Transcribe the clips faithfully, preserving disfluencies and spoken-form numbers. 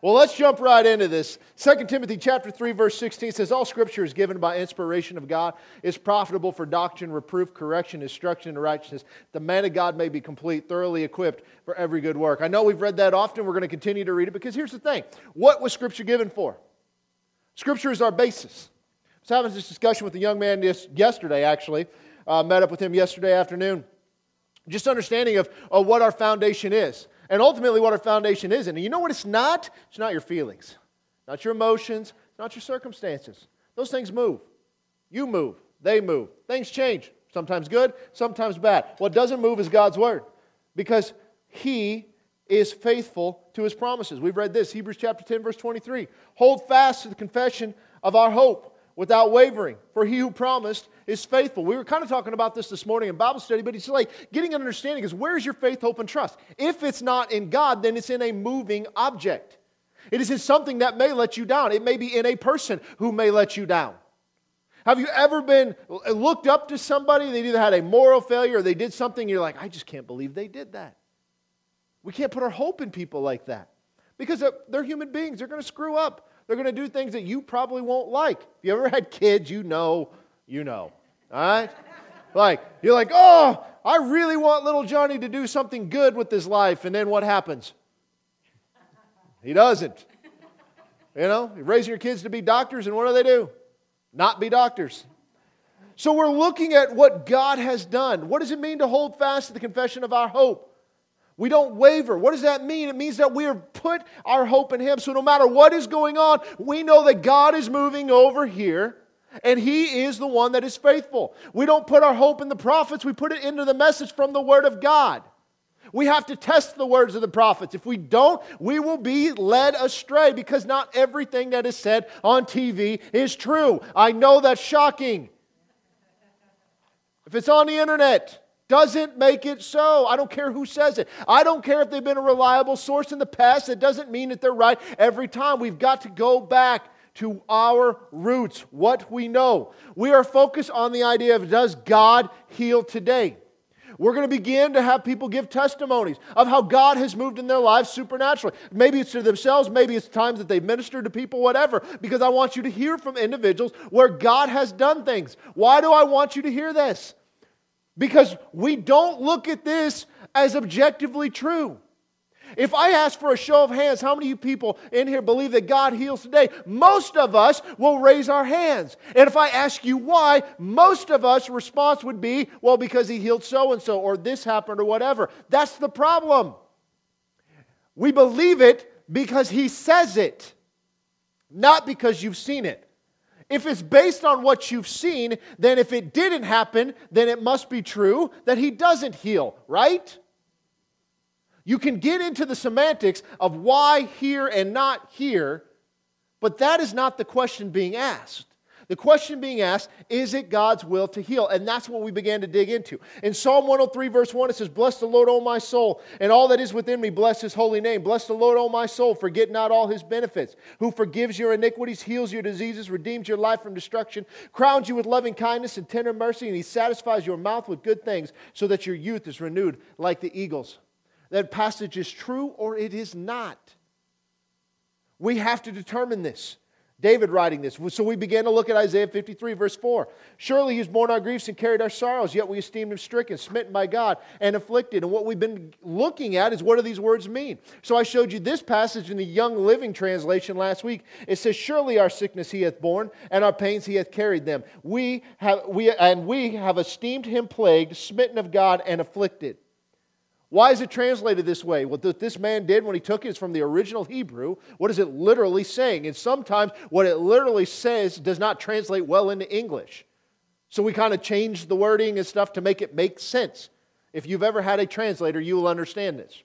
Well, let's jump right into this. Second Timothy chapter three, verse sixteen says, all scripture is given by inspiration of God, is profitable for doctrine, reproof, correction, instruction, and righteousness. The man of God may be complete, thoroughly equipped for every good work. I know we've read that often. We're going to continue to read it because here's the thing. What was scripture given for? Scripture is our basis. I was having this discussion with a young man yesterday, actually. Uh, met up with him yesterday afternoon. Just understanding of, of what our foundation is. And ultimately what our foundation isn't. And you know what it's not? It's not your feelings. Not your emotions. Not your circumstances. Those things move. You move. They move. Things change. Sometimes good, sometimes bad. What doesn't move is God's Word. Because He is faithful to His promises. We've read this, Hebrews chapter ten, verse twenty-three. Hold fast to the confession of our hope without wavering, for He who promised is faithful. We were kind of talking about this this morning in Bible study, but it's like getting an understanding is where's your faith, hope, and trust? If it's not in God, then it's in a moving object. It is in something that may let you down. It may be in a person who may let you down. Have you ever been looked up to somebody, they either had a moral failure or they did something, and you're like, I just can't believe they did that. We can't put our hope in people like that because they're human beings. They're going to screw up. They're going to do things that you probably won't like. If you ever had kids, you know, you know. All right? Like, you're like, oh, I really want little Johnny to do something good with his life. And then what happens? He doesn't. You know, you're raising your kids to be doctors, and what do they do? Not be doctors. So we're looking at what God has done. What does it mean to hold fast to the confession of our hope? We don't waver. What does that mean? It means that we have put our hope in Him. So no matter what is going on, we know that God is moving over here, and He is the one that is faithful. We don't put our hope in the prophets. We put it into the message from the Word of God. We have to test the words of the prophets. If we don't, we will be led astray because not everything that is said on T V is true. I know that's shocking. If it's on the internet, doesn't make it so. I don't care who says it. I don't care if they've been a reliable source in the past. It doesn't mean that they're right every time. We've got to go back to our roots, what we know. We are focused on the idea of, does God heal today? We're going to begin to have people give testimonies of how God has moved in their lives supernaturally. Maybe it's to themselves. Maybe it's times that they minister to people, whatever. Because I want you to hear from individuals where God has done things. Why do I want you to hear this? Because we don't look at this as objectively true. If I ask for a show of hands, how many of you people in here believe that God heals today? Most of us will raise our hands. And if I ask you why, most of us' response would be, well, because He healed so-and-so, or this happened, or whatever. That's the problem. We believe it because He says it, not because you've seen it. If it's based on what you've seen, then if it didn't happen, then it must be true that He doesn't heal, right? You can get into the semantics of why here and not here, but that is not the question being asked. The question being asked, is it God's will to heal? And that's what we began to dig into. In Psalm one oh three, verse one, it says, bless the Lord, O my soul, and all that is within me, bless His holy name. Bless the Lord, O my soul, forget not all His benefits, who forgives your iniquities, heals your diseases, redeems your life from destruction, crowns you with loving kindness and tender mercy, and He satisfies your mouth with good things, so that your youth is renewed like the eagles. That passage is true or it is not. We have to determine this. David writing this. So we began to look at Isaiah fifty-three, verse four. Surely He's borne our griefs and carried our sorrows, yet we esteemed Him stricken, smitten by God, and afflicted. And what we've been looking at is, what do these words mean? So I showed you this passage in the Young Living Translation last week. It says, surely our sickness He hath borne, and our pains He hath carried them. We have, we, and we have esteemed Him plagued, smitten of God, and afflicted. Why is it translated this way? What this man did when he took it is from the original Hebrew. What is it literally saying? And sometimes what it literally says does not translate well into English. So we kind of change the wording and stuff to make it make sense. If you've ever had a translator, you will understand this.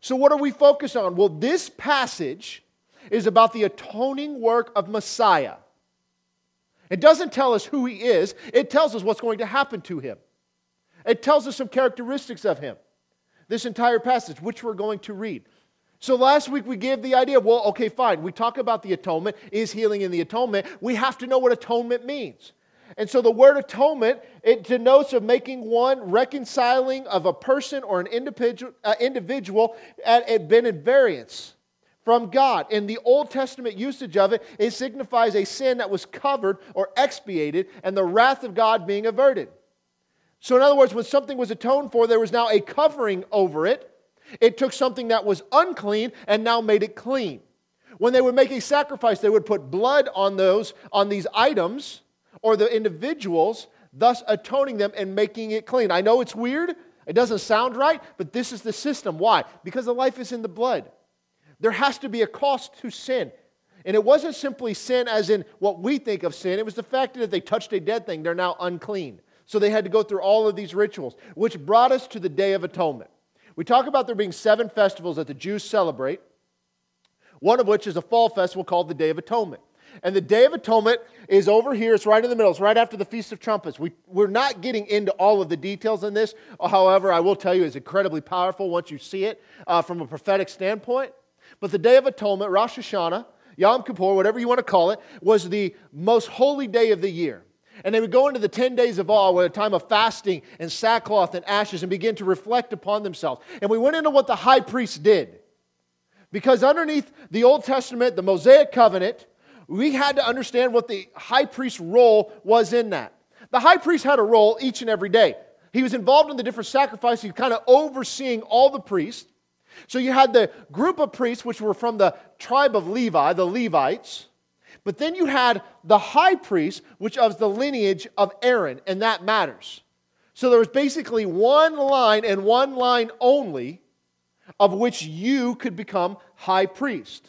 So what are we focused on? Well, this passage is about the atoning work of Messiah. It doesn't tell us who He is. It tells us what's going to happen to Him. It tells us some characteristics of Him. This entire passage, which we're going to read. So last week we gave the idea, well, okay, fine. We talk about the atonement. Is healing in the atonement? We have to know what atonement means. And so the word atonement, it denotes of making one, reconciling of a person or an individual, uh, individual at, at been in variance. from God. In the Old Testament usage of it, it signifies a sin that was covered or expiated and the wrath of God being averted. So in other words, when something was atoned for, there was now a covering over it. It took something that was unclean and now made it clean. When they would make a sacrifice, they would put blood on those, on these items or the individuals, thus atoning them and making it clean. I know it's weird, it doesn't sound right, but this is the system. Why? Because the life is in the blood. There has to be a cost to sin. And it wasn't simply sin as in what we think of sin. It was the fact that if they touched a dead thing, they're now unclean. So they had to go through all of these rituals, which brought us to the Day of Atonement. We talk about there being seven festivals that the Jews celebrate, one of which is a fall festival called the Day of Atonement. And the Day of Atonement is over here. It's right in the middle. It's right after the Feast of Trumpets. We, we're not getting into all of the details in this. However, I will tell you it's incredibly powerful once you see it uh, from a prophetic standpoint. But the Day of Atonement, Rosh Hashanah, Yom Kippur, whatever you want to call it, was the most holy day of the year. And they would go into the ten days of awe with a time of fasting and sackcloth and ashes and begin to reflect upon themselves. And we went into what the high priest did. Because underneath the Old Testament, the Mosaic Covenant, we had to understand what the high priest's role was in that. The high priest had a role each and every day. He was involved in the different sacrifices. He was kind of overseeing all the priests. So you had the group of priests, which were from the tribe of Levi, the Levites. But then you had the high priest, which was the lineage of Aaron, and that matters. So there was basically one line and one line only of which you could become high priest.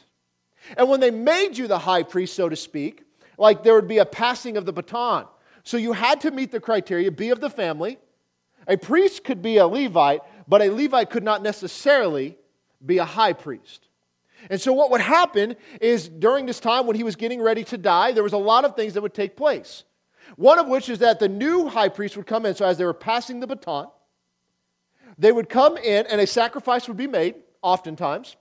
And when they made you the high priest, so to speak, like there would be a passing of the baton. So you had to meet the criteria, be of the family. A priest could be a Levite, but a Levite could not necessarily be a high priest. And so what would happen is during this time when he was getting ready to die, there was a lot of things that would take place. One of which is that the new high priest would come in. So as they were passing the baton, they would come in and a sacrifice would be made, oftentimes.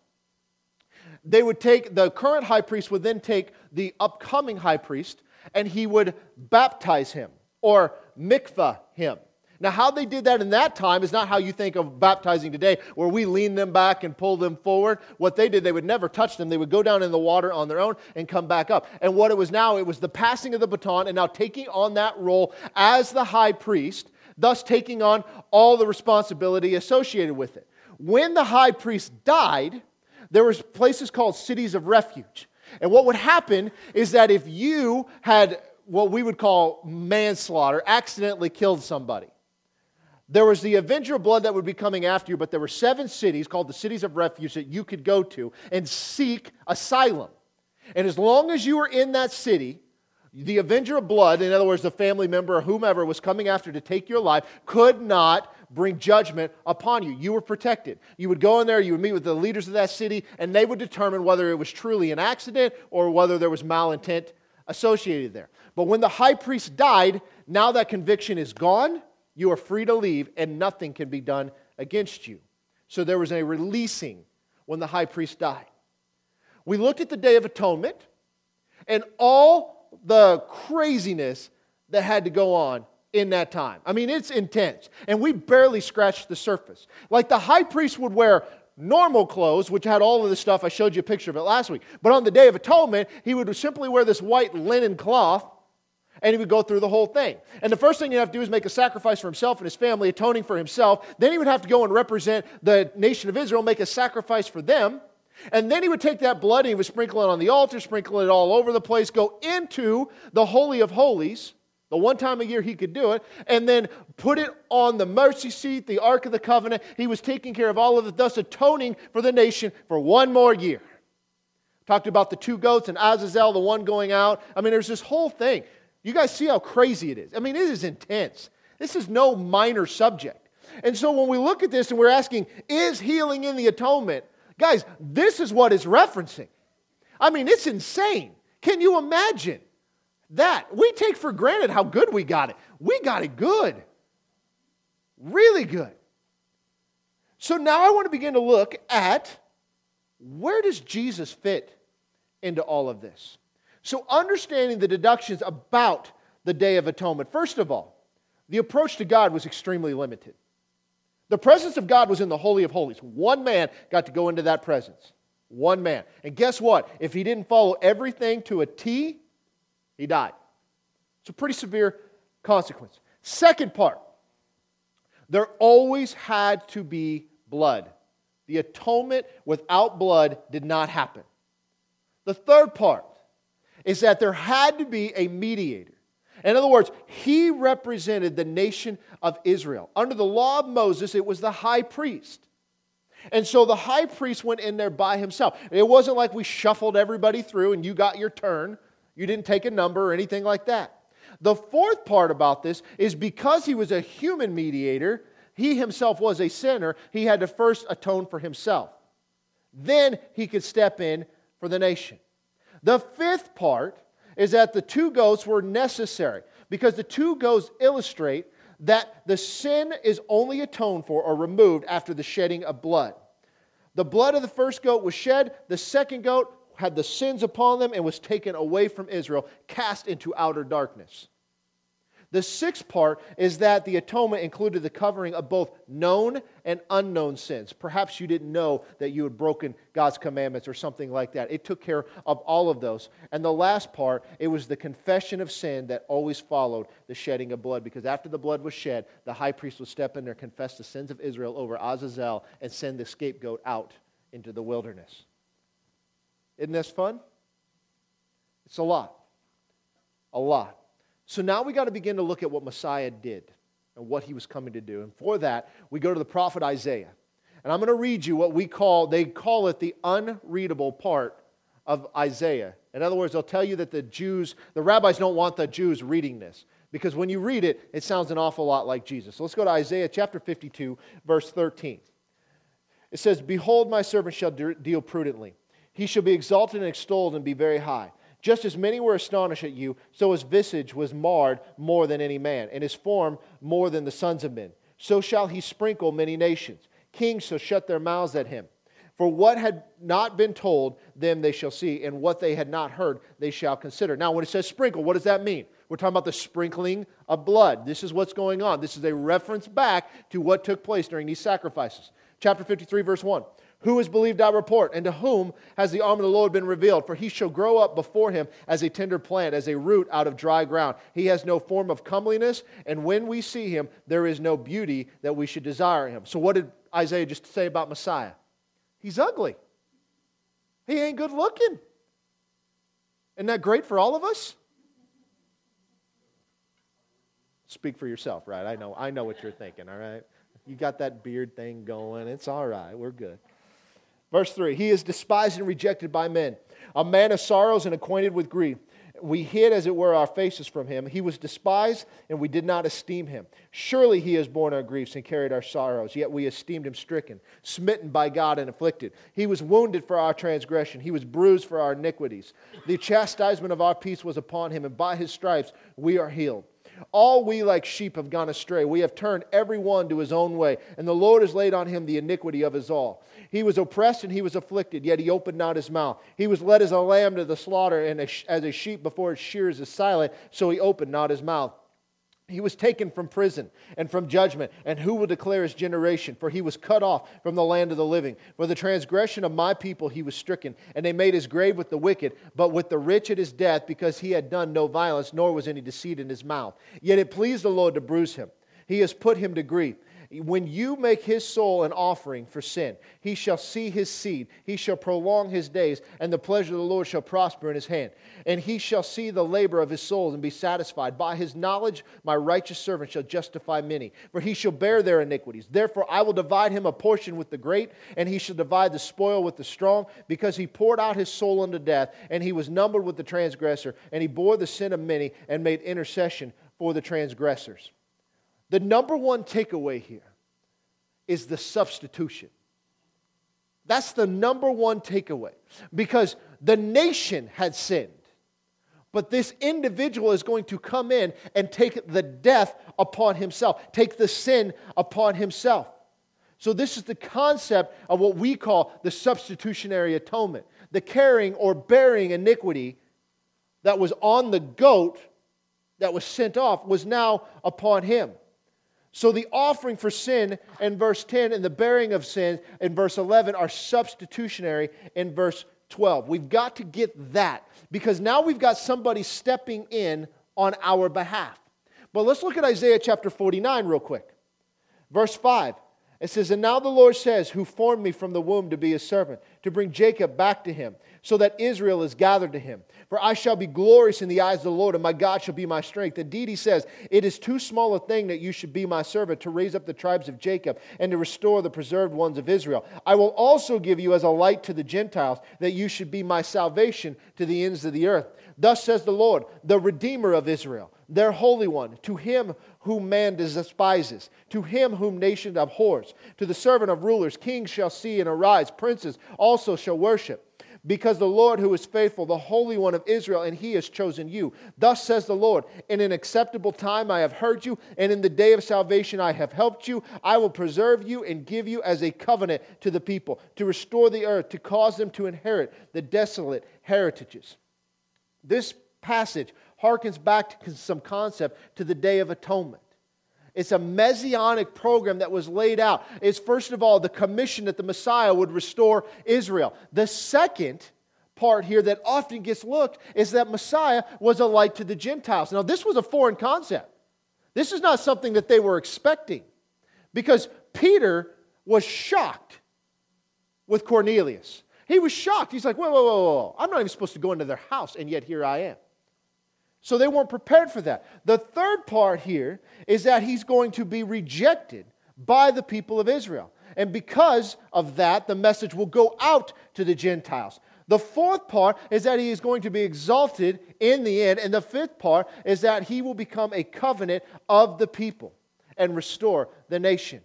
They would take, the current high priest would then take the upcoming high priest and he would baptize him or mikvah him. Now, how they did that in that time is not how you think of baptizing today, where we lean them back and pull them forward. What they did, they would never touch them. They would go down in the water on their own and come back up. And what it was now, it was the passing of the baton and now taking on that role as the high priest, thus taking on all the responsibility associated with it. When the high priest died, there were places called cities of refuge. And what would happen is that if you had what we would call manslaughter, accidentally killed somebody, there was the avenger of blood that would be coming after you, but there were seven cities called the cities of refuge that you could go to and seek asylum. And as long as you were in that city, the avenger of blood, in other words, the family member or whomever was coming after to take your life, could not bring judgment upon you. You were protected. You would go in there, you would meet with the leaders of that city, and they would determine whether it was truly an accident or whether there was malintent associated there. But when the high priest died, now that conviction is gone. You are free to leave, and nothing can be done against you. So there was a releasing when the high priest died. We looked at the Day of Atonement and all the craziness that had to go on in that time. I mean, it's intense, and we barely scratched the surface. Like the high priest would wear normal clothes, which had all of this stuff. I showed you a picture of it last week. But on the Day of Atonement, he would simply wear this white linen cloth, and he would go through the whole thing. And the first thing he'd have to do is make a sacrifice for himself and his family, atoning for himself. Then he would have to go and represent the nation of Israel, make a sacrifice for them. And then he would take that blood and he would sprinkle it on the altar, sprinkle it all over the place, go into the Holy of Holies, the one time a year he could do it, and then put it on the mercy seat, the Ark of the Covenant. He was taking care of all of it, thus atoning for the nation for one more year. Talked about the two goats and Azazel, the one going out. I mean, there's this whole thing. You guys see how crazy it is. I mean, it is intense. This is no minor subject. And so when we look at this and we're asking, is healing in the atonement? Guys, this is what it's referencing. I mean, it's insane. Can you imagine that? We take for granted how good we got it. We got it good. Really good. So now I want to begin to look at where does Jesus fit into all of this? So understanding the deductions about the Day of Atonement. First of all, the approach to God was extremely limited. The presence of God was in the Holy of Holies. One man got to go into that presence. One man. And guess what? If he didn't follow everything to a T, he died. It's a pretty severe consequence. Second part, there always had to be blood. The atonement without blood did not happen. The third part is that there had to be a mediator. In other words, he represented the nation of Israel. Under the law of Moses, it was the high priest. And so the high priest went in there by himself. It wasn't like we shuffled everybody through and you got your turn. You didn't take a number or anything like that. The fourth part about this is because he was a human mediator, he himself was a sinner, he had to first atone for himself. Then he could step in for the nation. The fifth part is that the two goats were necessary because the two goats illustrate that the sin is only atoned for or removed after the shedding of blood. The blood of the first goat was shed, the second goat had the sins upon them and was taken away from Israel, cast into outer darkness. The sixth part is that the atonement included the covering of both known and unknown sins. Perhaps you didn't know that you had broken God's commandments or something like that. It took care of all of those. And the last part, it was the confession of sin that always followed the shedding of blood. Because after the blood was shed, the high priest would step in there, confess the sins of Israel over Azazel, and send the scapegoat out into the wilderness. Isn't this fun? It's a lot. A lot. So now we got to begin to look at what Messiah did and what he was coming to do. And for that, we go to the prophet Isaiah. And I'm going to read you what we call, they call it the unreadable part of Isaiah. In other words, they'll tell you that the Jews, the rabbis don't want the Jews reading this. Because when you read it, it sounds an awful lot like Jesus. So let's go to Isaiah chapter fifty-two, verse thirteen. It says, "Behold, my servant shall deal prudently. He shall be exalted and extolled and be very high. Just as many were astonished at you, so his visage was marred more than any man, and his form more than the sons of men. So shall he sprinkle many nations. Kings shall shut their mouths at him. For what had not been told, them they shall see, and what they had not heard, they shall consider." Now, when it says sprinkle, what does that mean? We're talking about the sprinkling of blood. This is what's going on. This is a reference back to what took place during these sacrifices. Chapter fifty-three, verse one. "Who has believed our report, and to whom has the arm of the Lord been revealed? For he shall grow up before him as a tender plant, as a root out of dry ground. He has no form of comeliness, and when we see him, there is no beauty that we should desire him." So what did Isaiah just say about Messiah? He's ugly. He ain't good looking. Isn't that great for all of us? Speak for yourself, right? I know, I know what you're thinking, all right? You got that beard thing going. It's all right. We're good. Verse three, "He is despised and rejected by men, a man of sorrows and acquainted with grief. We hid, as it were, our faces from him. He was despised, and we did not esteem him. Surely he has borne our griefs and carried our sorrows, yet we esteemed him stricken, smitten by God and afflicted. He was wounded for our transgression. He was bruised for our iniquities. The chastisement of our peace was upon him, and by his stripes we are healed. All we like sheep have gone astray. We have turned every one to his own way, and the Lord has laid on him the iniquity of us all. He was oppressed and he was afflicted, yet he opened not his mouth. He was led as a lamb to the slaughter, and as a sheep before its shears is silent, so he opened not his mouth. He was taken from prison and from judgment, and who will declare his generation? For he was cut off from the land of the living. For the transgression of my people he was stricken, and they made his grave with the wicked, but with the rich at his death, because he had done no violence, nor was any deceit in his mouth. Yet it pleased the Lord to bruise him. He has put him to grief. When you make his soul an offering for sin, he shall see his seed, he shall prolong his days, and the pleasure of the Lord shall prosper in his hand. And he shall see the labor of his soul and be satisfied. By his knowledge my righteous servant shall justify many, for he shall bear their iniquities. Therefore I will divide him a portion with the great, and he shall divide the spoil with the strong, because he poured out his soul unto death, and he was numbered with the transgressor, and he bore the sin of many, and made intercession for the transgressors." The number one takeaway here is the substitution. That's the number one takeaway. Because the nation had sinned, but this individual is going to come in and take the death upon himself, take the sin upon himself. So this is the concept of what we call the substitutionary atonement, the carrying or bearing iniquity that was on the goat that was sent off was now upon him. So the offering for sin in verse ten and the bearing of sin in verse eleven are substitutionary in verse twelve. We've got to get that, because now we've got somebody stepping in on our behalf. But let's look at Isaiah chapter forty-nine real quick. Verse five, it says, "And now the Lord says, who formed me from the womb to be his servant, to bring Jacob back to him, so that Israel is gathered to him. For I shall be glorious in the eyes of the Lord, and my God shall be my strength. Indeed," he says, "it is too small a thing that you should be my servant, to raise up the tribes of Jacob and to restore the preserved ones of Israel. I will also give you as a light to the Gentiles, that you should be my salvation to the ends of the earth. Thus says the Lord, the Redeemer of Israel, their Holy One, to him whom man despises, to him whom nation abhors, to the servant of rulers. Kings shall see and arise, princes also shall worship. Because the Lord who is faithful, the Holy One of Israel, and he has chosen you. Thus says the Lord, in an acceptable time I have heard you, and in the day of salvation I have helped you. I will preserve you and give you as a covenant to the people, to restore the earth, to cause them to inherit the desolate heritages." This passage harkens back to some concept to the Day of Atonement. It's a messianic program that was laid out. It's, first of all, the commission that the Messiah would restore Israel. The second part here that often gets looked is that Messiah was a light to the Gentiles. Now, this was a foreign concept. This is not something that they were expecting, because Peter was shocked with Cornelius. He was shocked. He's like, whoa, whoa, whoa, whoa. I'm not even supposed to go into their house, and yet here I am. So they weren't prepared for that. The third part here is that he's going to be rejected by the people of Israel. And because of that, the message will go out to the Gentiles. The fourth part is that he is going to be exalted in the end. And the fifth part is that he will become a covenant of the people and restore the nation.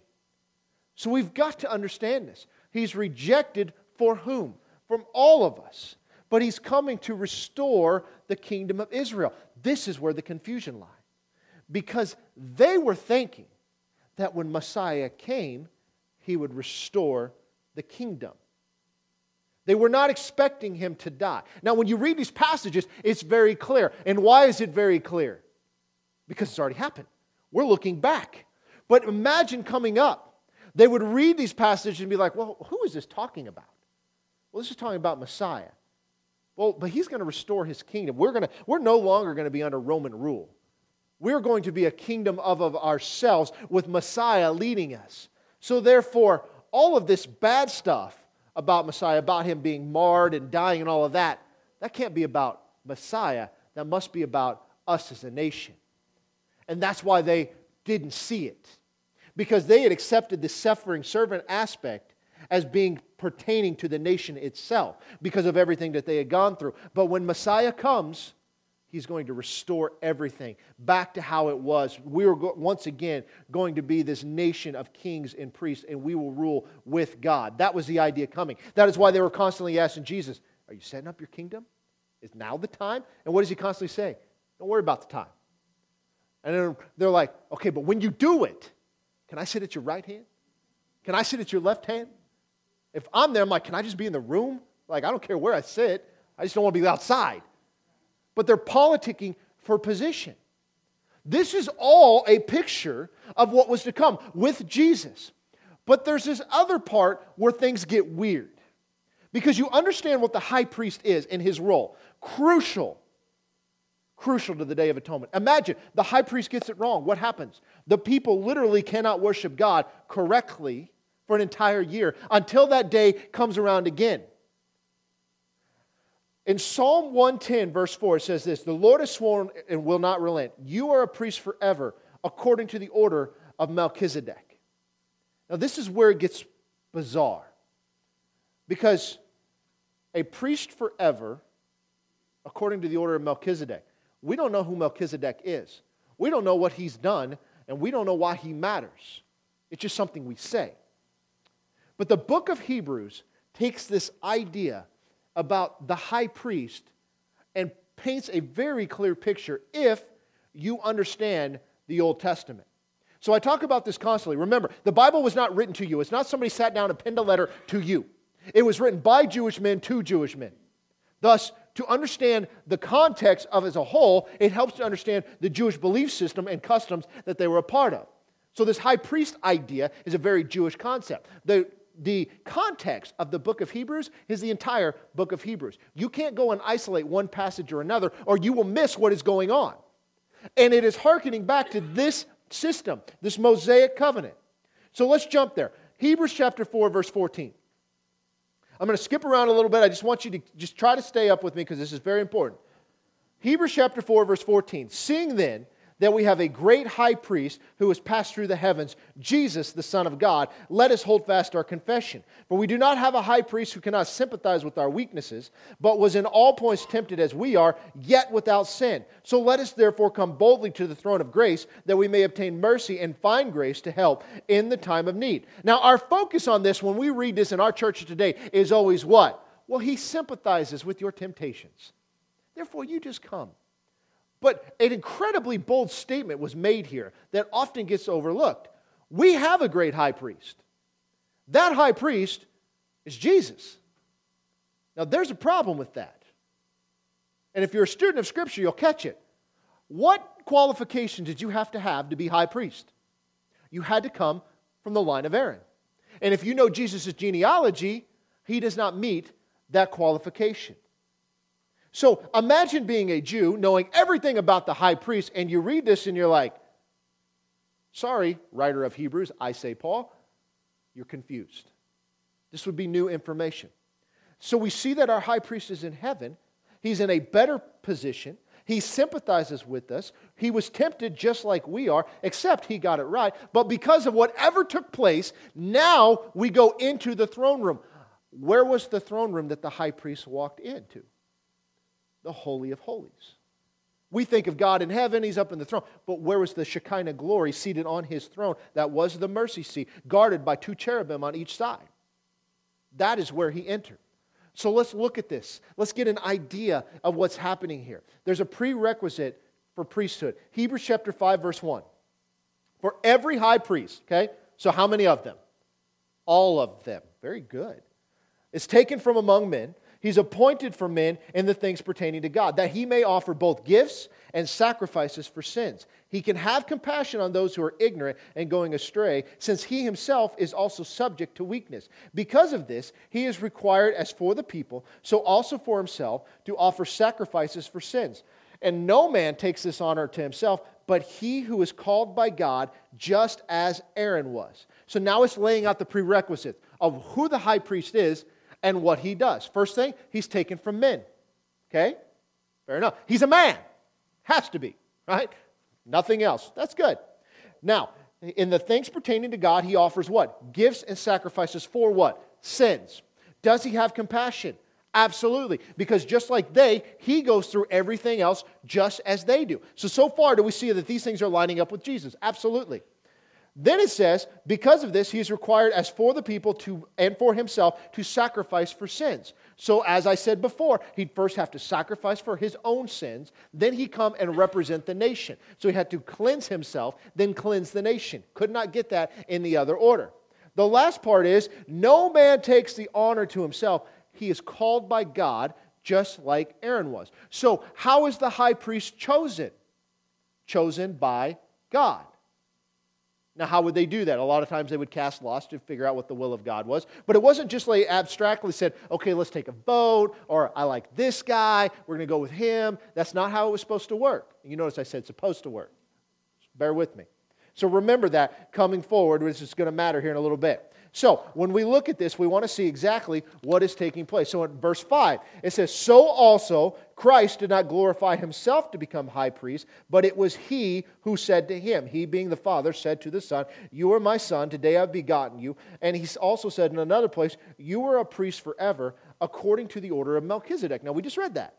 So we've got to understand this. He's rejected for whom? From all of us. But he's coming to restore the kingdom of Israel. This is where the confusion lies, because they were thinking that when Messiah came, he would restore the kingdom. They were not expecting him to die. Now, when you read these passages, it's very clear. And why is it very clear? Because it's already happened. We're looking back. But imagine coming up. They would read these passages and be like, well, who is this talking about? Well, this is talking about Messiah. Well, but he's going to restore his kingdom. We're going to, we're no longer going to be under Roman rule. We're going to be a kingdom of, of ourselves, with Messiah leading us. So therefore, all of this bad stuff about Messiah, about him being marred and dying and all of that, that can't be about Messiah. That must be about us as a nation. And that's why they didn't see it, because they had accepted the suffering servant aspect as being pertaining to the nation itself, because of everything that they had gone through. But when Messiah comes, he's going to restore everything back to how it was. We are go- once again going to be this nation of kings and priests, and we will rule with God. That was the idea coming. That is why they were constantly asking Jesus, are you setting up your kingdom? Is now the time? And what does he constantly say? Don't worry about the time. And then they're like, okay, but when you do it, can I sit at your right hand? Can I sit at your left hand? If I'm there, I'm like, can I just be in the room? Like, I don't care where I sit. I just don't want to be outside. But they're politicking for position. This is all a picture of what was to come with Jesus. But there's this other part where things get weird, because you understand what the high priest is in his role. Crucial. Crucial to the Day of Atonement. Imagine, the high priest gets it wrong. What happens? The people literally cannot worship God correctly for an entire year, until that day comes around again. In Psalm one ten, verse four, it says this, "The Lord has sworn and will not relent. You are a priest forever, according to the order of Melchizedek." Now, this is where it gets bizarre, because a priest forever, according to the order of Melchizedek. We don't know who Melchizedek is. We don't know what he's done, and we don't know why he matters. It's just something we say. But the book of Hebrews takes this idea about the high priest and paints a very clear picture if you understand the Old Testament. So I talk about this constantly. Remember, the Bible was not written to you. It's not somebody sat down and penned a letter to you. It was written by Jewish men to Jewish men. Thus, to understand the context of as a whole, it helps to understand the Jewish belief system and customs that they were a part of. So this high priest idea is a very Jewish concept. The, the context of the book of Hebrews is the entire book of Hebrews. You can't go and isolate one passage or another, or you will miss what is going on. And it is hearkening back to this system, this Mosaic covenant. So let's jump there. Hebrews chapter four, verse fourteen. I'm going to skip around a little bit. I just want you to just try to stay up with me because this is very important. Hebrews chapter four, verse fourteen. Seeing then that we have a great high priest who has passed through the heavens, Jesus, the Son of God, let us hold fast our confession. For we do not have a high priest who cannot sympathize with our weaknesses, but was in all points tempted as we are, yet without sin. So let us therefore come boldly to the throne of grace, that we may obtain mercy and find grace to help in the time of need. Now our focus on this, when we read this in our churches today, is always what? Well, he sympathizes with your temptations. Therefore, you just come. But an incredibly bold statement was made here that often gets overlooked. We have a great high priest. That high priest is Jesus. Now, there's a problem with that. And if you're a student of Scripture, you'll catch it. What qualification did you have to have to be high priest? You had to come from the line of Aaron. And if you know Jesus' genealogy, he does not meet that qualification. So imagine being a Jew, knowing everything about the high priest, and you read this and you're like, sorry, writer of Hebrews, I say Paul, you're confused. This would be new information. So we see that our high priest is in heaven. He's in a better position. He sympathizes with us. He was tempted just like we are, except he got it right. But because of whatever took place, now we go into the throne room. Where was the throne room that the high priest walked into? The Holy of Holies. We think of God in heaven, He's up in the throne. But where was the Shekinah glory seated on His throne? That was the mercy seat, guarded by two cherubim on each side. That is where He entered. So let's look at this. Let's get an idea of what's happening here. There's a prerequisite for priesthood. Hebrews chapter five, verse one. For every high priest, okay? So how many of them? All of them. Very good. It's taken from among men. He's appointed for men in the things pertaining to God, that he may offer both gifts and sacrifices for sins. He can have compassion on those who are ignorant and going astray, since he himself is also subject to weakness. Because of this, he is required as for the people, so also for himself, to offer sacrifices for sins. And no man takes this honor to himself, but he who is called by God, just as Aaron was. So now it's laying out the prerequisites of who the high priest is and what he does. First thing, he's taken from men. Okay? Fair enough. He's a man. Has to be, right? Nothing else. That's good. Now, in the things pertaining to God, he offers what? Gifts and sacrifices for what? Sins. Does he have compassion? Absolutely. Because just like they, he goes through everything else just as they do. So, so far do we see that these things are lining up with Jesus? Absolutely. Then it says, because of this, he is required as for the people to and for himself to sacrifice for sins. So as I said before, he'd first have to sacrifice for his own sins. Then he'd come and represent the nation. So he had to cleanse himself, then cleanse the nation. Could not get that in the other order. The last part is, no man takes the honor to himself. He is called by God just like Aaron was. So how is the high priest chosen? Chosen by God. Now, how would they do that? A lot of times they would cast lots to figure out what the will of God was. But it wasn't just like abstractly said, okay, let's take a vote, or I like this guy, we're going to go with him. That's not how it was supposed to work. You notice I said supposed to work. Bear with me. So remember that coming forward, which is going to matter here in a little bit. So when we look at this, we want to see exactly what is taking place. So in verse five, it says, so also Christ did not glorify himself to become high priest, but it was he who said to him, he being the Father, said to the Son, you are my Son, today I have begotten you. And he also said in another place, you are a priest forever, according to the order of Melchizedek. Now we just read that.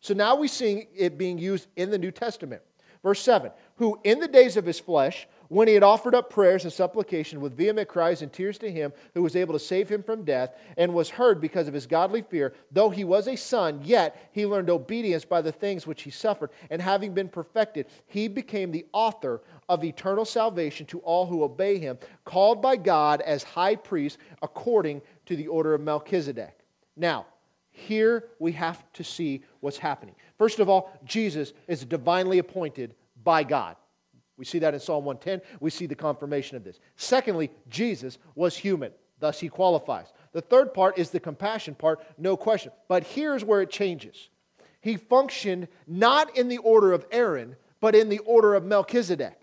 So now we're seeing it being used in the New Testament. Verse seven, who in the days of his flesh, when he had offered up prayers and supplication with vehement cries and tears to him who was able to save him from death, and was heard because of his godly fear, though he was a son, yet he learned obedience by the things which he suffered. And having been perfected, he became the author of eternal salvation to all who obey him, called by God as high priest according to the order of Melchizedek. Now, here we have to see what's happening. First of all, Jesus is divinely appointed by God. We see that in Psalm one ten. We see the confirmation of this. Secondly, Jesus was human. Thus he qualifies. The third part is the compassion part, no question. But here's where it changes. He functioned not in the order of Aaron, but in the order of Melchizedek.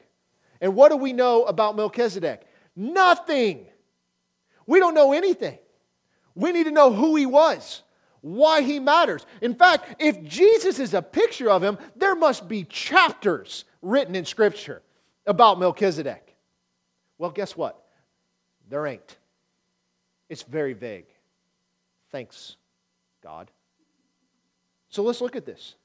And what do we know about Melchizedek? Nothing. We don't know anything. We need to know who he was, why he matters. In fact, if Jesus is a picture of him, there must be chapters written in Scripture about Melchizedek. Well, guess what? There ain't. It's very vague. Thanks, God. So let's look at this.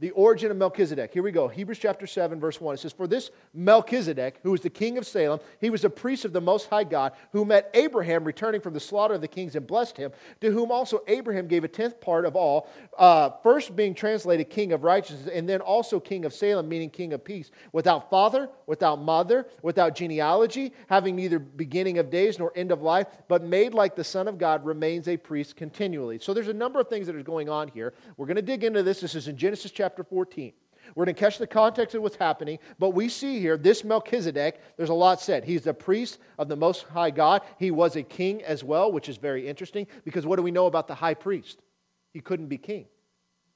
The origin of Melchizedek. Here we go. Hebrews chapter seven, verse one. It says, "For this Melchizedek, who was the king of Salem, he was a priest of the Most High God, who met Abraham returning from the slaughter of the kings and blessed him, to whom also Abraham gave a tenth part of all, uh, first being translated king of righteousness, and then also king of Salem, meaning king of peace, without father, without mother, without genealogy, having neither beginning of days nor end of life, but made like the Son of God, remains a priest continually." So there's a number of things that are going on here. We're going to dig into this. This is in Genesis chapter chapter fourteen. We're going to catch the context of what's happening, but we see here this Melchizedek, there's a lot said. He's the priest of the Most High God. He was a king as well, which is very interesting, because what do we know about the high priest? He couldn't be king.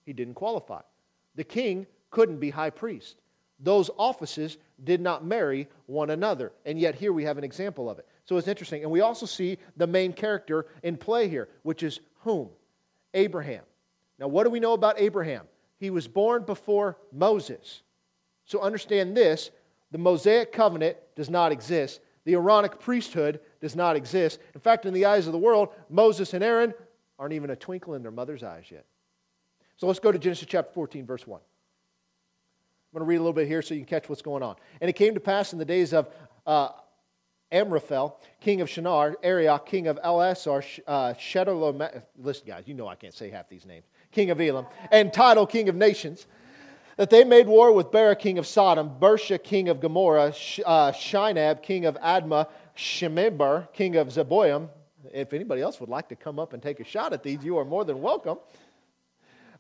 He didn't qualify. The king couldn't be high priest. Those offices did not marry one another, and yet here we have an example of it. So it's interesting, and we also see the main character in play here, which is whom? Abraham. Now, what do we know about Abraham? He was born before Moses. So understand this, the Mosaic Covenant does not exist. The Aaronic priesthood does not exist. In fact, in the eyes of the world, Moses and Aaron aren't even a twinkle in their mother's eyes yet. So let's go to Genesis chapter fourteen, verse one. I'm going to read a little bit here so you can catch what's going on. "And it came to pass in the days of uh, Amraphel, king of Shinar, Arioch, king of Eleazar, uh, Shedorlaomer," listen guys, you know I can't say half these names, "king of Elam, and Tidal, king of nations, that they made war with Bera, king of Sodom, Bersha, king of Gomorrah, Sh- uh, Shinab, king of Admah, Shemeber, king of Zeboim." If anybody else would like to come up and take a shot at these, you are more than welcome.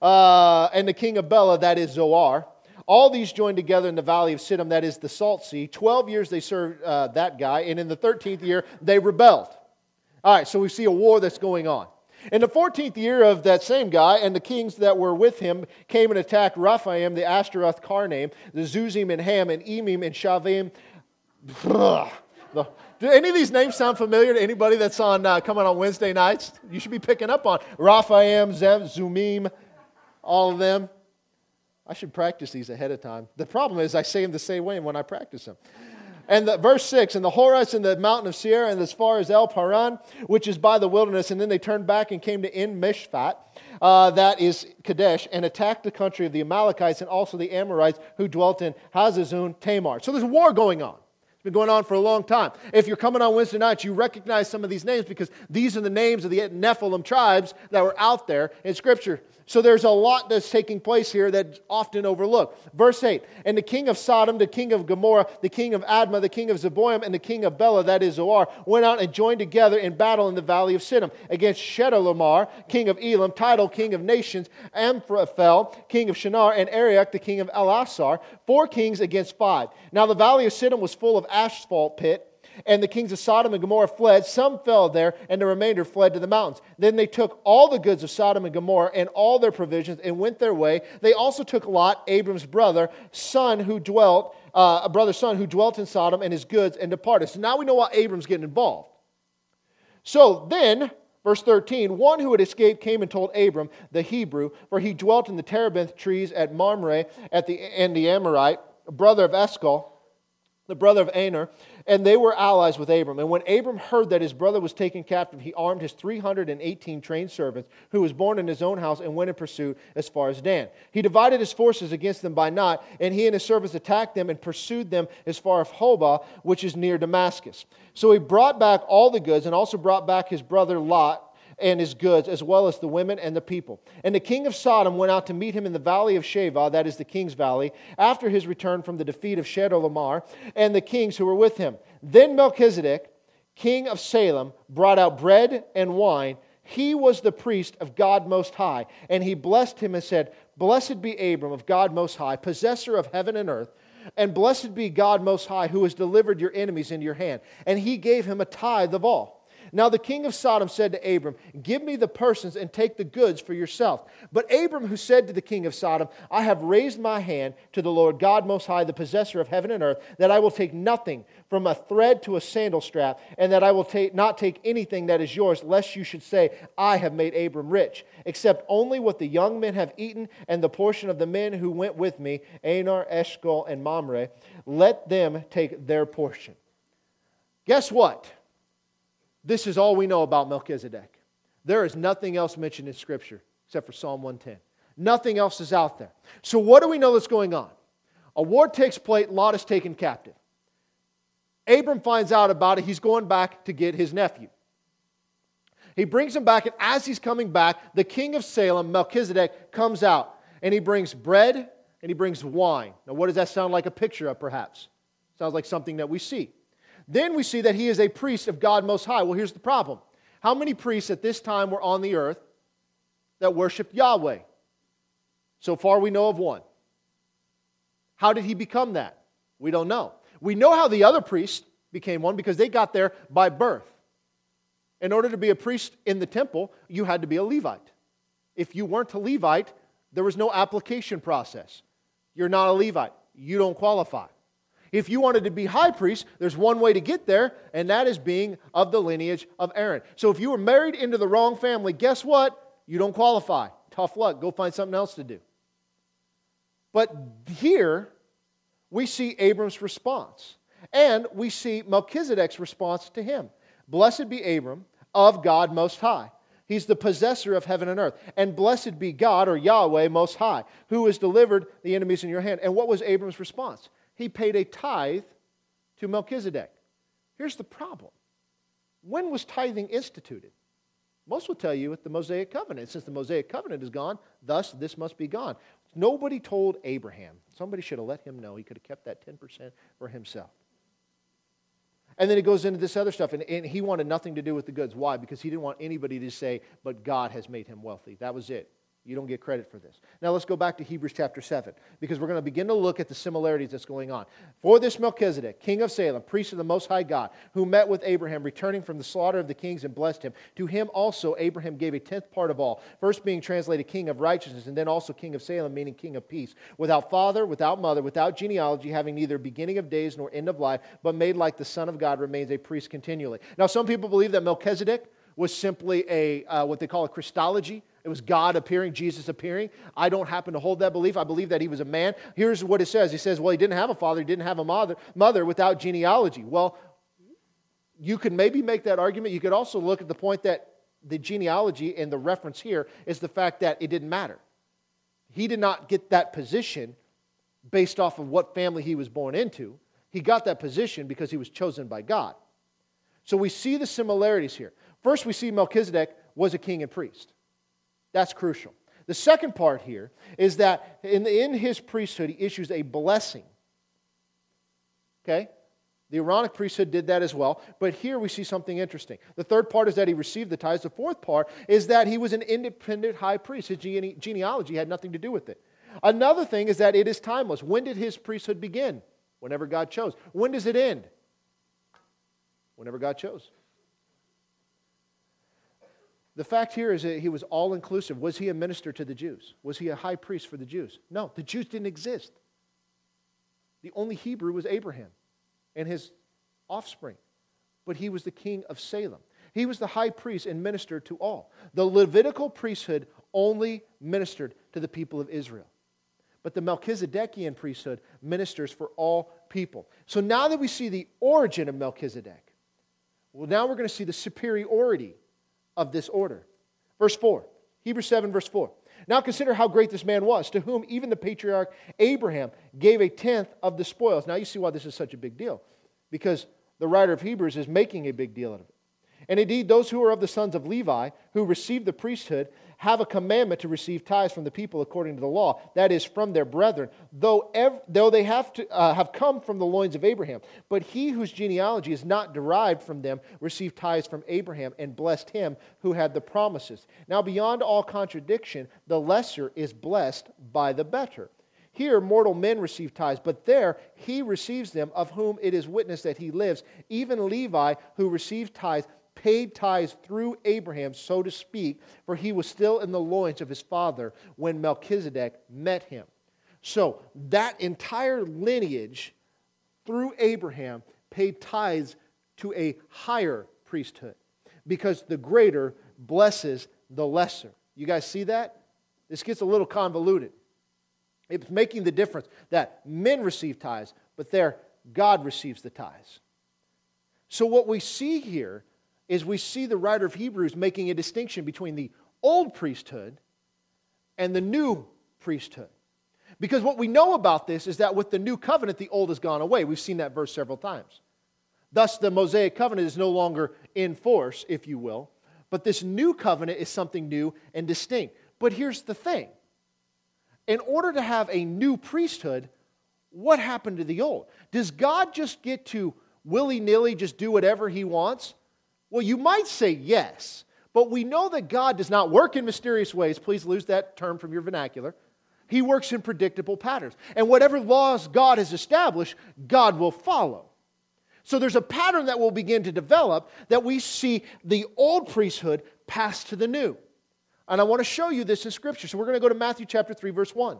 Uh, "and the king of Bela," that is Zoar. "All these joined together in the valley of Siddim," that is the Salt Sea. Twelve years they served uh, that guy, and in the thirteenth year they rebelled." All right, so we see a war that's going on. "In the fourteenth year of that same guy, and the kings that were with him came and attacked Raphaim, the Ashtaroth Karnaim, the Zuzim and Ham, and Emim and Shavim." Do any of these names sound familiar to anybody that's on uh, coming on Wednesday nights? You should be picking up on Raphaim, Zev, Zumim, all of them. I should practice these ahead of time. The problem is I say them the same way when I practice them. And the, verse six, "And the Horus and the mountain of Seir, and as far as El Paran, which is by the wilderness. And then they turned back and came to En Mishpat," uh, that is Kadesh, "and attacked the country of the Amalekites and also the Amorites who dwelt in Hazazon Tamar." So there's a war going on. It's been going on for a long time. If you're coming on Wednesday nights, you recognize some of these names because these are the names of the Nephilim tribes that were out there in Scripture. So there's a lot that's taking place here that's often overlooked. Verse eight, "And the king of Sodom, the king of Gomorrah, the king of Admah, the king of Zeboim, and the king of Bela," that is Zoar, "went out and joined together in battle in the valley of Siddim against Chedorlaomer, king of Elam, Tidal, king of nations, Amraphel, king of Shinar, and Arioch, the king of Eleazar, four kings against five. Now the valley of Siddim was full of asphalt pit, and the kings of Sodom and Gomorrah fled. Some fell there, and the remainder fled to the mountains. Then they took all the goods of Sodom and Gomorrah and all their provisions and went their way. They also took Lot, Abram's brother, son who dwelt, uh, a brother's son who dwelt in Sodom, and his goods, and departed." So now we know why Abram's getting involved. So then, verse thirteen, "One who had escaped came and told Abram, the Hebrew, for he dwelt in the terebinth trees at Mamre, at the and the Amorite, brother of Eshcol, the brother of Aner, and they were allies with Abram. And when Abram heard that his brother was taken captive, he armed his three hundred eighteen trained servants, who was born in his own house, and went in pursuit as far as Dan. He divided his forces against them by night, and he and his servants attacked them and pursued them as far as Hobah, which is near Damascus. So he brought back all the goods, and also brought back his brother Lot, and his goods, as well as the women and the people. And the king of Sodom went out to meet him in the valley of Shavah," that is the king's valley, "after his return from the defeat of Chedorlaomer, and the kings who were with him. Then Melchizedek, king of Salem, brought out bread and wine. He was the priest of God Most High, and he blessed him and said, 'Blessed be Abram of God Most High, possessor of heaven and earth, And blessed be God Most High, who has delivered your enemies into your hand. And he gave him a tithe of all. Now the king of Sodom said to Abram, give me the persons and take the goods for yourself. But Abram, who said to the king of Sodom, I have raised my hand to the Lord God Most High, the possessor of heaven and earth, that I will take nothing from a thread to a sandal strap, and that I will take, not take anything that is yours, lest you should say, I have made Abram rich, except only what the young men have eaten and the portion of the men who went with me, Anar, Eshcol, and Mamre. Let them take their portion. Guess what? This is all we know about Melchizedek. There is nothing else mentioned in Scripture except for Psalm one ten. Nothing else is out there. So what do we know that's going on? A war takes place, Lot is taken captive. Abram finds out about it. He's going back to get his nephew. He brings him back, and as he's coming back, the king of Salem, Melchizedek, comes out, and he brings bread and he brings wine. Now what does that sound like a picture of, perhaps? Sounds like something that we see. Then we see that he is a priest of God Most High. Well, here's the problem. How many priests at this time were on the earth that worshiped Yahweh? So far we know of one. How did he become that? We don't know. We know how the other priests became one because they got there by birth. In order to be a priest in the temple, you had to be a Levite. If you weren't a Levite, there was no application process. You're not a Levite. You don't qualify. If you wanted to be high priest, there's one way to get there, and that is being of the lineage of Aaron. So if you were married into the wrong family, guess what? You don't qualify. Tough luck. Go find something else to do. But here, we see Abram's response, and we see Melchizedek's response to him. Blessed be Abram of God Most High. He's the possessor of heaven and earth. And blessed be God, or Yahweh Most High, who has delivered the enemies in your hand. And what was Abram's response? He paid a tithe to Melchizedek. Here's the problem. When was tithing instituted? Most will tell you at the Mosaic Covenant. Since the Mosaic Covenant is gone, thus this must be gone. Nobody told Abraham. Somebody should have let him know. He could have kept that ten percent for himself. And then it goes into this other stuff, and, and he wanted nothing to do with the goods. Why? Because he didn't want anybody to say, but God has made him wealthy. That was it. You don't get credit for this. Now let's go back to Hebrews chapter seven, because we're going to begin to look at the similarities that's going on. For this Melchizedek, king of Salem, priest of the Most High God, who met with Abraham, returning from the slaughter of the kings and blessed him, to him also Abraham gave a tenth part of all, first being translated king of righteousness, and then also king of Salem, meaning king of peace, without father, without mother, without genealogy, having neither beginning of days nor end of life, but made like the Son of God, remains a priest continually. Now some people believe that Melchizedek was simply a uh, what they call a Christology. It was God appearing, Jesus appearing. I don't happen to hold that belief. I believe that he was a man. Here's what it says. He says, well, he didn't have a father. He didn't have a mother, mother without genealogy. Well, you could maybe make that argument. You could also look at the point that the genealogy and the reference here is the fact that it didn't matter. He did not get that position based off of what family he was born into. He got that position because he was chosen by God. So we see the similarities here. First, we see Melchizedek was a king and priest. That's crucial. The second part here is that in, the, in his priesthood, he issues a blessing. Okay? The Aaronic priesthood did that as well, but here we see something interesting. The third part is that he received the tithes. The fourth part is that he was an independent high priest. His gene- genealogy had nothing to do with it. Another thing is that it is timeless. When did his priesthood begin? Whenever God chose. When does it end? Whenever God chose. The fact here is that he was all-inclusive. Was he a minister to the Jews? Was he a high priest for the Jews? No, the Jews didn't exist. The only Hebrew was Abraham and his offspring. But he was the king of Salem. He was the high priest and ministered to all. The Levitical priesthood only ministered to the people of Israel. But the Melchizedekian priesthood ministers for all people. So now that we see the origin of Melchizedek, well, now we're going to see the superiority of this order. Verse four, Hebrews seven, verse four. Now consider how great this man was, to whom even the patriarch Abraham gave a tenth of the spoils. Now you see why this is such a big deal, because the writer of Hebrews is making a big deal out of it. And indeed, those who are of the sons of Levi, who received the priesthood, have a commandment to receive tithes from the people according to the law, that is, from their brethren, though ev- though they have to uh, have come from the loins of Abraham. But he whose genealogy is not derived from them received tithes from Abraham and blessed him who had the promises. Now beyond all contradiction, the lesser is blessed by the better. Here mortal men receive tithes, but there he receives them, of whom it is witnessed that he lives. Even Levi, who received tithes, paid tithes through Abraham, so to speak, for he was still in the loins of his father when Melchizedek met him. So that entire lineage through Abraham paid tithes to a higher priesthood, because the greater blesses the lesser. You guys see that? This gets a little convoluted. It's making the difference that men receive tithes, but there God receives the tithes. So what we see here is we see the writer of Hebrews making a distinction between the old priesthood and the new priesthood. Because what we know about this is that with the new covenant, the old has gone away. We've seen that verse several times. Thus, the Mosaic covenant is no longer in force, if you will. But this new covenant is something new and distinct. But here's the thing. In order to have a new priesthood, what happened to the old? Does God just get to willy-nilly just do whatever he wants? Well, you might say yes, but we know that God does not work in mysterious ways. Please lose that term from your vernacular. He works in predictable patterns. And whatever laws God has established, God will follow. So there's a pattern that will begin to develop that we see the old priesthood pass to the new. And I want to show you this in Scripture. So we're going to go to Matthew chapter three, verse one.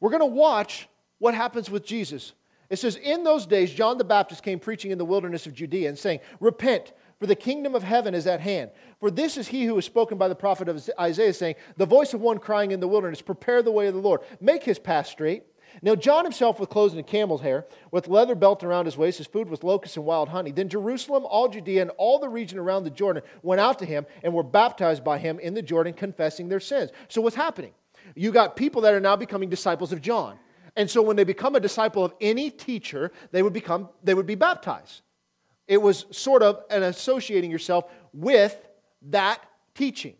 We're going to watch what happens with Jesus. It says, "In those days, John the Baptist came preaching in the wilderness of Judea and saying, 'Repent, for the kingdom of heaven is at hand.' For this is he who was spoken by the prophet of Isaiah, saying, 'The voice of one crying in the wilderness, prepare the way of the Lord, make his path straight.' Now John himself was clothed in camel's hair, with leather belt around his waist. His food was locusts and wild honey. Then Jerusalem, all Judea, and all the region around the Jordan went out to him and were baptized by him in the Jordan, confessing their sins." So what's happening? You got people that are now becoming disciples of John. And so when they become a disciple of any teacher, they would become, they would be baptized. It was sort of an associating yourself with that teaching.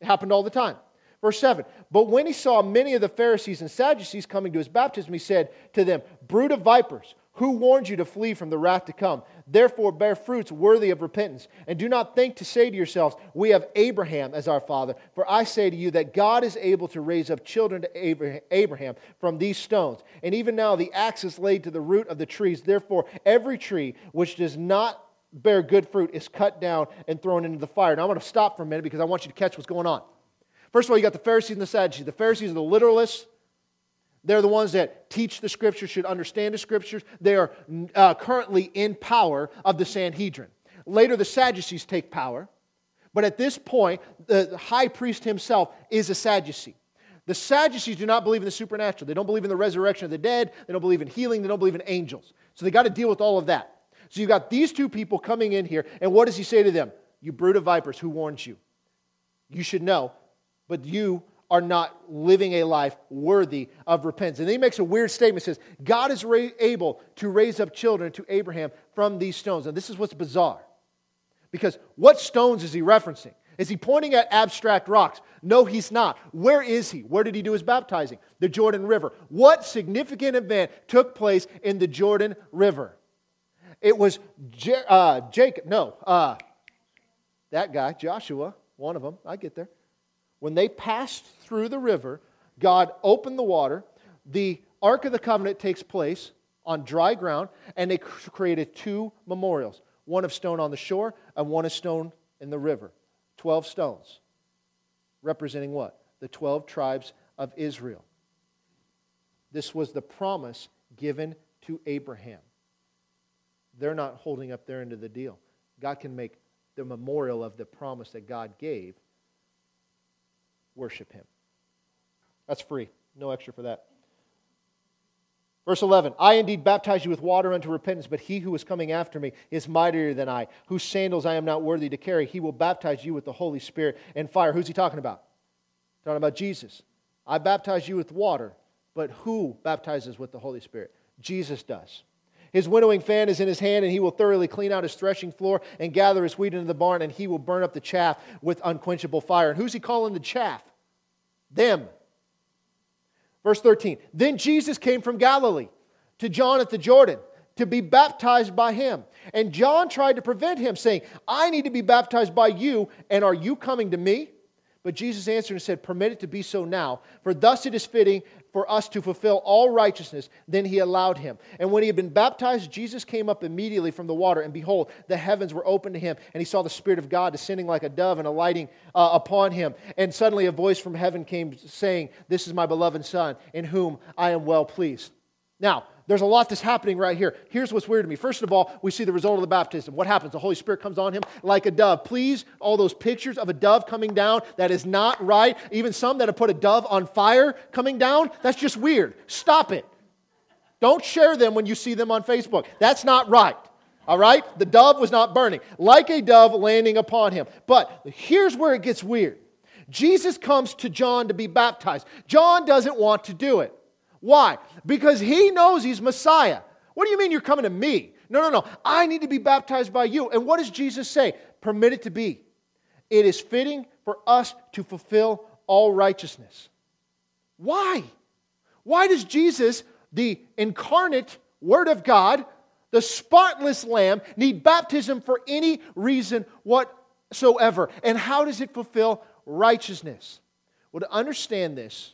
It happened all the time. Verse seven, "But when he saw many of the Pharisees and Sadducees coming to his baptism, he said to them, 'Brood of vipers, who warned you to flee from the wrath to come? Therefore bear fruits worthy of repentance, and do not think to say to yourselves, we have Abraham as our father. For I say to you that God is able to raise up children to Abraham from these stones. And even now the axe is laid to the root of the trees. Therefore every tree which does not bear good fruit is cut down and thrown into the fire.'" Now I'm going to stop for a minute because I want you to catch what's going on. First of all, you got the Pharisees and the Sadducees. The Pharisees are the literalists. They're the ones that teach the Scriptures, should understand the Scriptures. They are uh, currently in power of the Sanhedrin. Later, the Sadducees take power. But at this point, the high priest himself is a Sadducee. The Sadducees do not believe in the supernatural. They don't believe in the resurrection of the dead. They don't believe in healing. They don't believe in angels. So they got to deal with all of that. So you've got these two people coming in here. And what does he say to them? "You brood of vipers, who warns you? You should know, but you are not living a life worthy of repentance." And then he makes a weird statement. He says, "God is ra- able to raise up children to Abraham from these stones." And this is what's bizarre. Because what stones is he referencing? Is he pointing at abstract rocks? No, he's not. Where is he? Where did he do his baptizing? The Jordan River. What significant event took place in the Jordan River? It was Je- uh, Jacob. No, uh, that guy, Joshua, one of them. I get there. When they passed through the river, God opened the water. The Ark of the Covenant takes place on dry ground, and they created two memorials, one of stone on the shore and one of stone in the river. Twelve stones, representing what? The twelve tribes of Israel. This was the promise given to Abraham. They're not holding up their end of the deal. God can make the memorial of the promise that God gave. Worship him. That's free. No extra for that. Verse eleven, "I indeed baptize you with water unto repentance, but he who is coming after me is mightier than I, whose sandals I am not worthy to carry. He will baptize you with the Holy Spirit and fire." Who's he talking about? He's talking about Jesus. "I baptize you with water," but who baptizes with the Holy Spirit? Jesus does. "His winnowing fan is in his hand, and he will thoroughly clean out his threshing floor and gather his wheat into the barn, and he will burn up the chaff with unquenchable fire." And who's he calling the chaff? Them. Verse thirteen, "Then Jesus came from Galilee to John at the Jordan to be baptized by him. And John tried to prevent him, saying, 'I need to be baptized by you, and are you coming to me?' But Jesus answered and said, permit it to be so now, for thus it is fitting for us to fulfill all righteousness. Then he allowed him. And when he had been baptized, Jesus came up immediately from the water, and behold, the heavens were opened to him, and he saw the Spirit of God descending like a dove and alighting uh, upon him. And suddenly a voice from heaven came saying, this is my beloved Son, in whom I am well pleased. Now, there's a lot that's happening right here. Here's what's weird to me. First of all, we see the result of the baptism. What happens? The Holy Spirit comes on him like a dove. Please, all those pictures of a dove coming down, that is not right. Even some that have put a dove on fire coming down, that's just weird. Stop it. Don't share them when you see them on Facebook. That's not right. All right? The dove was not burning. Like a dove landing upon him. But here's where it gets weird. Jesus comes to John to be baptized. John doesn't want to do it. Why? Because he knows he's Messiah. What do you mean you're coming to me? No, no, no. I need to be baptized by you. And what does Jesus say? Permit it to be. It is fitting for us to fulfill all righteousness. Why? Why does Jesus, the incarnate Word of God, the spotless Lamb, need baptism for any reason whatsoever? And how does it fulfill righteousness? Well, to understand this,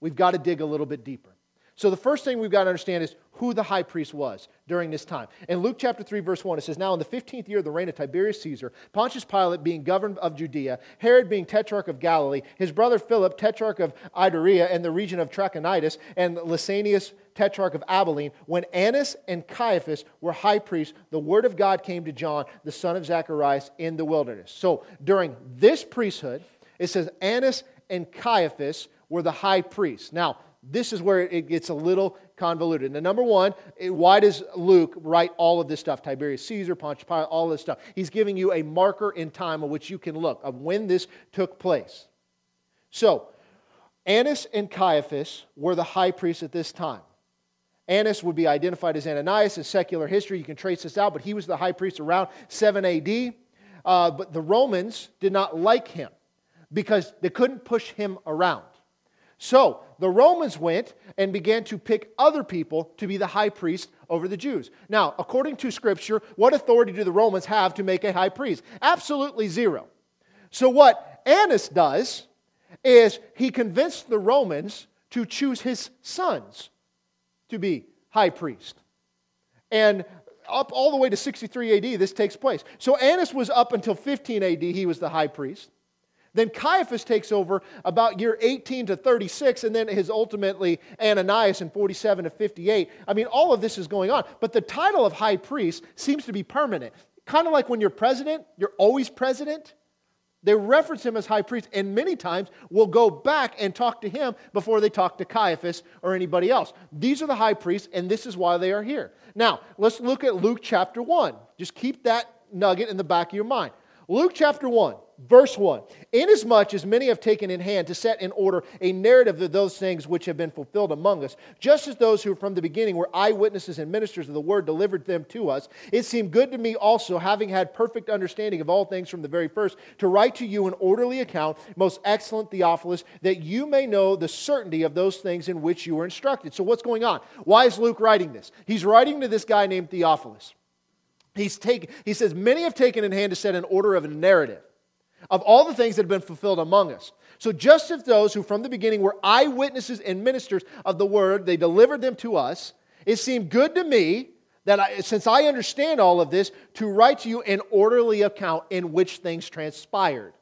we've got to dig a little bit deeper. So the first thing we've got to understand is who the high priest was during this time. In Luke chapter three, verse one, it says, now in the fifteenth year of the reign of Tiberius Caesar, Pontius Pilate being governor of Judea, Herod being tetrarch of Galilee, his brother Philip, tetrarch of Idumea and the region of Trachonitis, and Lysanias, tetrarch of Abilene, when Annas and Caiaphas were high priests, the word of God came to John, the son of Zacharias, in the wilderness. So during this priesthood, it says Annas and Caiaphas were the high priests. Now, this is where it gets a little convoluted. Now, number one, why does Luke write all of this stuff? Tiberius Caesar, Pontius Pilate, all this stuff. He's giving you a marker in time on which you can look of when this took place. So, Annas and Caiaphas were the high priests at this time. Annas would be identified as Ananias. In secular history, you can trace this out, but he was the high priest around seven A D. Uh, but the Romans did not like him because they couldn't push him around. So, the Romans went and began to pick other people to be the high priest over the Jews. Now, according to Scripture, what authority do the Romans have to make a high priest? Absolutely zero. So what Annas does is he convinced the Romans to choose his sons to be high priest. And up all the way to sixty-three A D, this takes place. So Annas was up until fifteen A D, he was the high priest. Then Caiaphas takes over about year eighteen to thirty-six, and then his ultimately Ananias in forty-seven to fifty-eight. I mean, all of this is going on. But the title of high priest seems to be permanent. Kind of like when you're president, you're always president. They reference him as high priest, and many times will go back and talk to him before they talk to Caiaphas or anybody else. These are the high priests, and this is why they are here. Now, let's look at Luke chapter one. Just keep that nugget in the back of your mind. Luke chapter one. Verse one, inasmuch as many have taken in hand to set in order a narrative of those things which have been fulfilled among us, just as those who from the beginning were eyewitnesses and ministers of the word delivered them to us, it seemed good to me also, having had perfect understanding of all things from the very first, to write to you an orderly account, most excellent Theophilus, that you may know the certainty of those things in which you were instructed. So what's going on? Why is Luke writing this? He's writing to this guy named Theophilus. He's taken, he says, many have taken in hand to set in order of a narrative of all the things that have been fulfilled among us. So just as those who from the beginning were eyewitnesses and ministers of the word, they delivered them to us, it seemed good to me that I, since I understand all of this, to write to you an orderly account in which things transpired,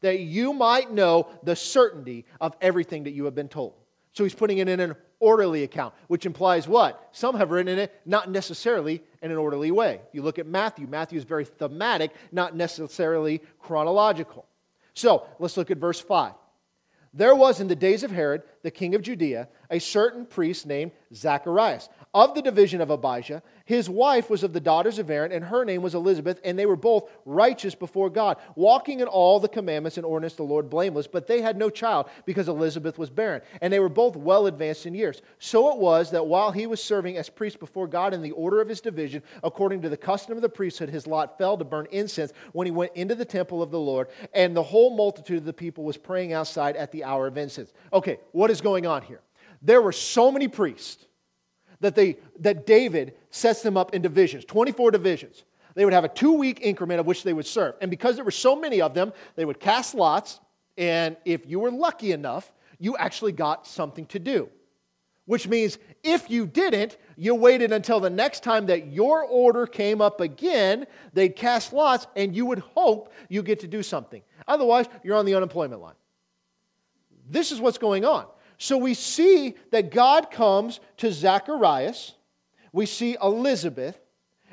that you might know the certainty of everything that you have been told. So he's putting it in an orderly account, which implies what? Some have written it not necessarily in an orderly way. You look at Matthew. Matthew is very thematic, not necessarily chronological. So, let's look at verse five. There was in the days of Herod, the king of Judea, a certain priest named Zacharias, of the division of Abijah. His wife was of the daughters of Aaron, and her name was Elizabeth, and they were both righteous before God, walking in all the commandments and ordinances of the Lord blameless, but they had no child, because Elizabeth was barren, and they were both well advanced in years. So it was that while he was serving as priest before God in the order of his division, according to the custom of the priesthood, his lot fell to burn incense when he went into the temple of the Lord, and the whole multitude of the people was praying outside at the hour of incense. Okay, what is going on here? There were so many priests that they that David sets them up in divisions, twenty-four divisions. They would have a two-week increment of which they would serve. And because there were so many of them, they would cast lots. And if you were lucky enough, you actually got something to do. Which means if you didn't, you waited until the next time that your order came up again, they'd cast lots, and you would hope you get to do something. Otherwise, you're on the unemployment line. This is what's going on. So we see that God comes to Zacharias. We see Elizabeth,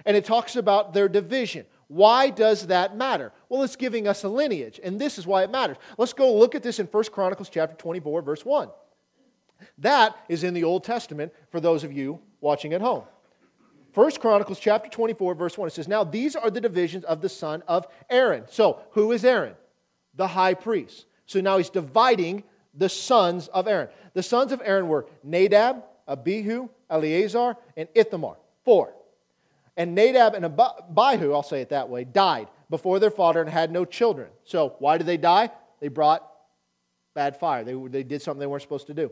and it talks about their division. Why does that matter? Well, it's giving us a lineage, and this is why it matters. Let's go look at this in First Chronicles chapter twenty-four, verse one. That is in the Old Testament for those of you watching at home. First Chronicles chapter twenty-four, verse one, it says, "Now these are the divisions of the son of Aaron." So, who is Aaron? The high priest. So now he's dividing the sons of Aaron. The sons of Aaron were Nadab, Abihu, Eleazar, and Ithamar. Four. And Nadab and Abihu, I'll say it that way, died before their father and had no children. So why did they die? They brought bad fire. They, they did something they weren't supposed to do.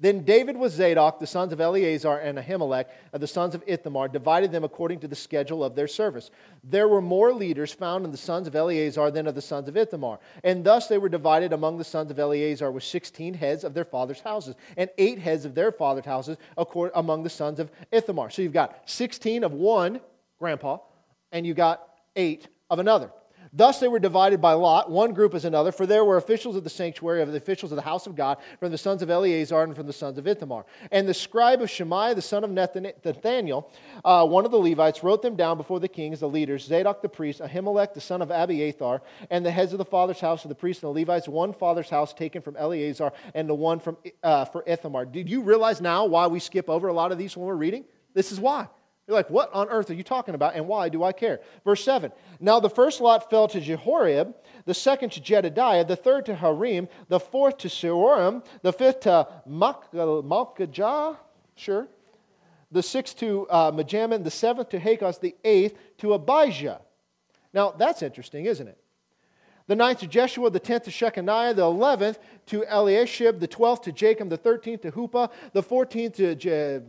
Then David with Zadok, the sons of Eleazar, and Ahimelech, the sons of Ithamar, divided them according to the schedule of their service. There were more leaders found in the sons of Eleazar than of the sons of Ithamar. And thus they were divided among the sons of Eleazar with sixteen heads of their father's houses, and eight heads of their father's houses among the sons of Ithamar. So you've got sixteen of one grandpa, and you got eight of another. Thus they were divided by lot, one group as another, for there were officials of the sanctuary, of the officials of the house of God, from the sons of Eleazar and from the sons of Ithamar. And the scribe of Shammai, the son of Nathanael, uh, one of the Levites, wrote them down before the kings, the leaders, Zadok the priest, Ahimelech the son of Abiathar, and the heads of the father's house of the priests and the Levites, one father's house taken from Eleazar and the one from uh, for Ithamar. Did you realize now why we skip over a lot of these when we're reading? This is why. You're like, what on earth are you talking about, and why do I care? Verse seven, now the first lot fell to Jehoiarib, the second to Jedidiah, the third to Harim, the fourth to Seorim, the fifth to Malkijah, sure, the sixth to uh, Majamin, the seventh to Hakos, the eighth to Abijah. Now, that's interesting, isn't it? The ninth to Jeshua, the tenth to Shechaniah, the eleventh to Eliashib, the twelfth to Jacob, the thirteenth to Huppah, the fourteenth to Je-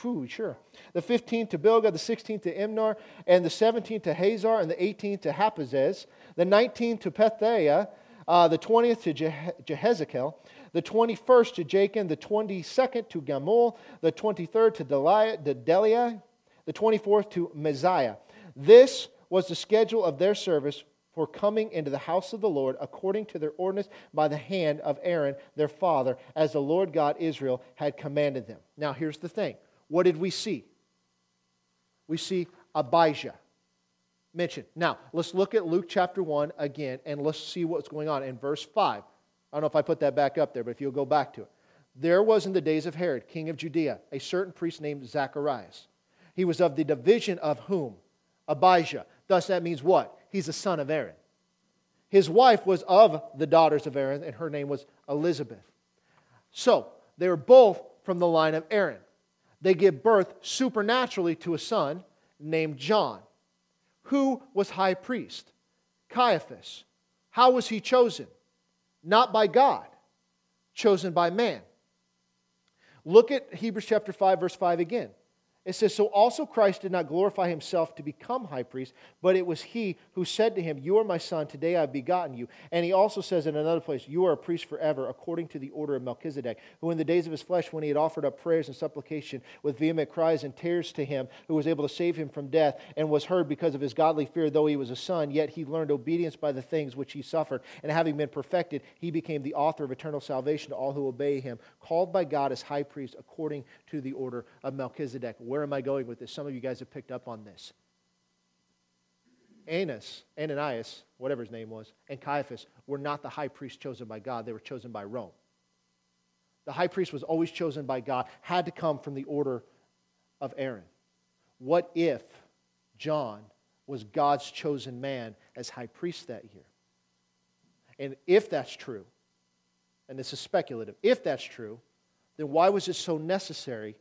whew, sure, the fifteenth to Bilgah, the sixteenth to Imnar, and the seventeenth to Hazar, and the eighteenth to Hapazes, the nineteenth to Pethiah, uh, the twentieth to Je- Jehezekel, the twenty-first to Jachin, the twenty-second to Gamul, the twenty-third to Deliah, the twenty-fourth to Messiah. This was the schedule of their service for coming into the house of the Lord according to their ordinance by the hand of Aaron, their father, as the Lord God Israel had commanded them. Now here's the thing. What did we see? We see Abijah mentioned. Now, let's look at Luke chapter one again, and let's see what's going on in verse five. I don't know if I put that back up there, but if you'll go back to it. There was in the days of Herod, king of Judea, a certain priest named Zacharias. He was of the division of whom? Abijah. Thus that means what? He's a son of Aaron. His wife was of the daughters of Aaron, and her name was Elizabeth. So, they were both from the line of Aaron. They give birth supernaturally to a son named John. Who was high priest? Caiaphas. How was he chosen? Not by God. Chosen by man. Look at Hebrews chapter five, verse five again. It says, so also Christ did not glorify himself to become high priest, but it was he who said to him, you are my son, today I have begotten you. And he also says in another place, you are a priest forever, according to the order of Melchizedek, who in the days of his flesh, when he had offered up prayers and supplication with vehement cries and tears to him, who was able to save him from death, and was heard because of his godly fear, though he was a son, yet he learned obedience by the things which he suffered. And having been perfected, he became the author of eternal salvation to all who obey him, called by God as high priest, according to the order of Melchizedek. Where am I going with this? Some of you guys have picked up on this. Annas, Ananias, whatever his name was, and Caiaphas were not the high priest chosen by God. They were chosen by Rome. The high priest was always chosen by God, had to come from the order of Aaron. What if John was God's chosen man as high priest that year? And if that's true, and this is speculative, if that's true, then why was it so necessary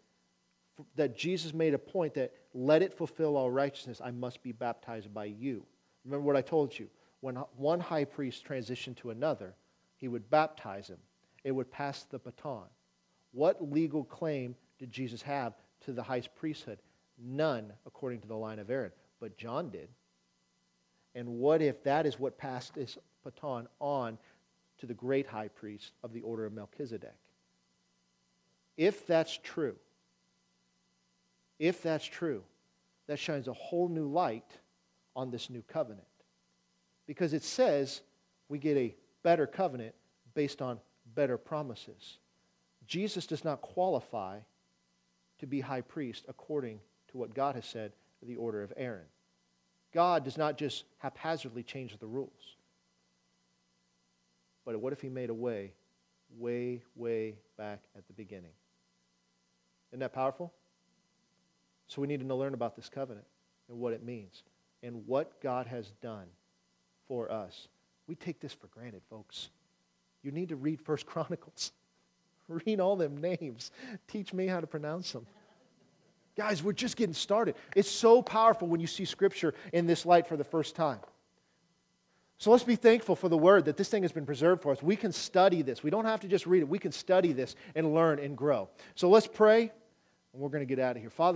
that Jesus made a point that let it fulfill all righteousness, I must be baptized by you. Remember what I told you. When one high priest transitioned to another, he would baptize him. It would pass the baton. What legal claim did Jesus have to the high priesthood? None, according to the line of Aaron. But John did. And what if that is what passed this baton on to the great high priest of the order of Melchizedek. If that's true, if that's true, that shines a whole new light on this new covenant. Because it says we get a better covenant based on better promises. Jesus does not qualify to be high priest according to what God has said, the order of Aaron. God does not just haphazardly change the rules. But what if he made a way, way, way back at the beginning? Isn't that powerful? So we need to learn about this covenant and what it means and what God has done for us. We take this for granted, folks. You need to read First Chronicles. Read all them names. Teach me how to pronounce them. Guys, we're just getting started. It's so powerful when you see Scripture in this light for the first time. So let's be thankful for the Word, that this thing has been preserved for us. We can study this. We don't have to just read it. We can study this and learn and grow. So let's pray, and we're going to get out of here. Father,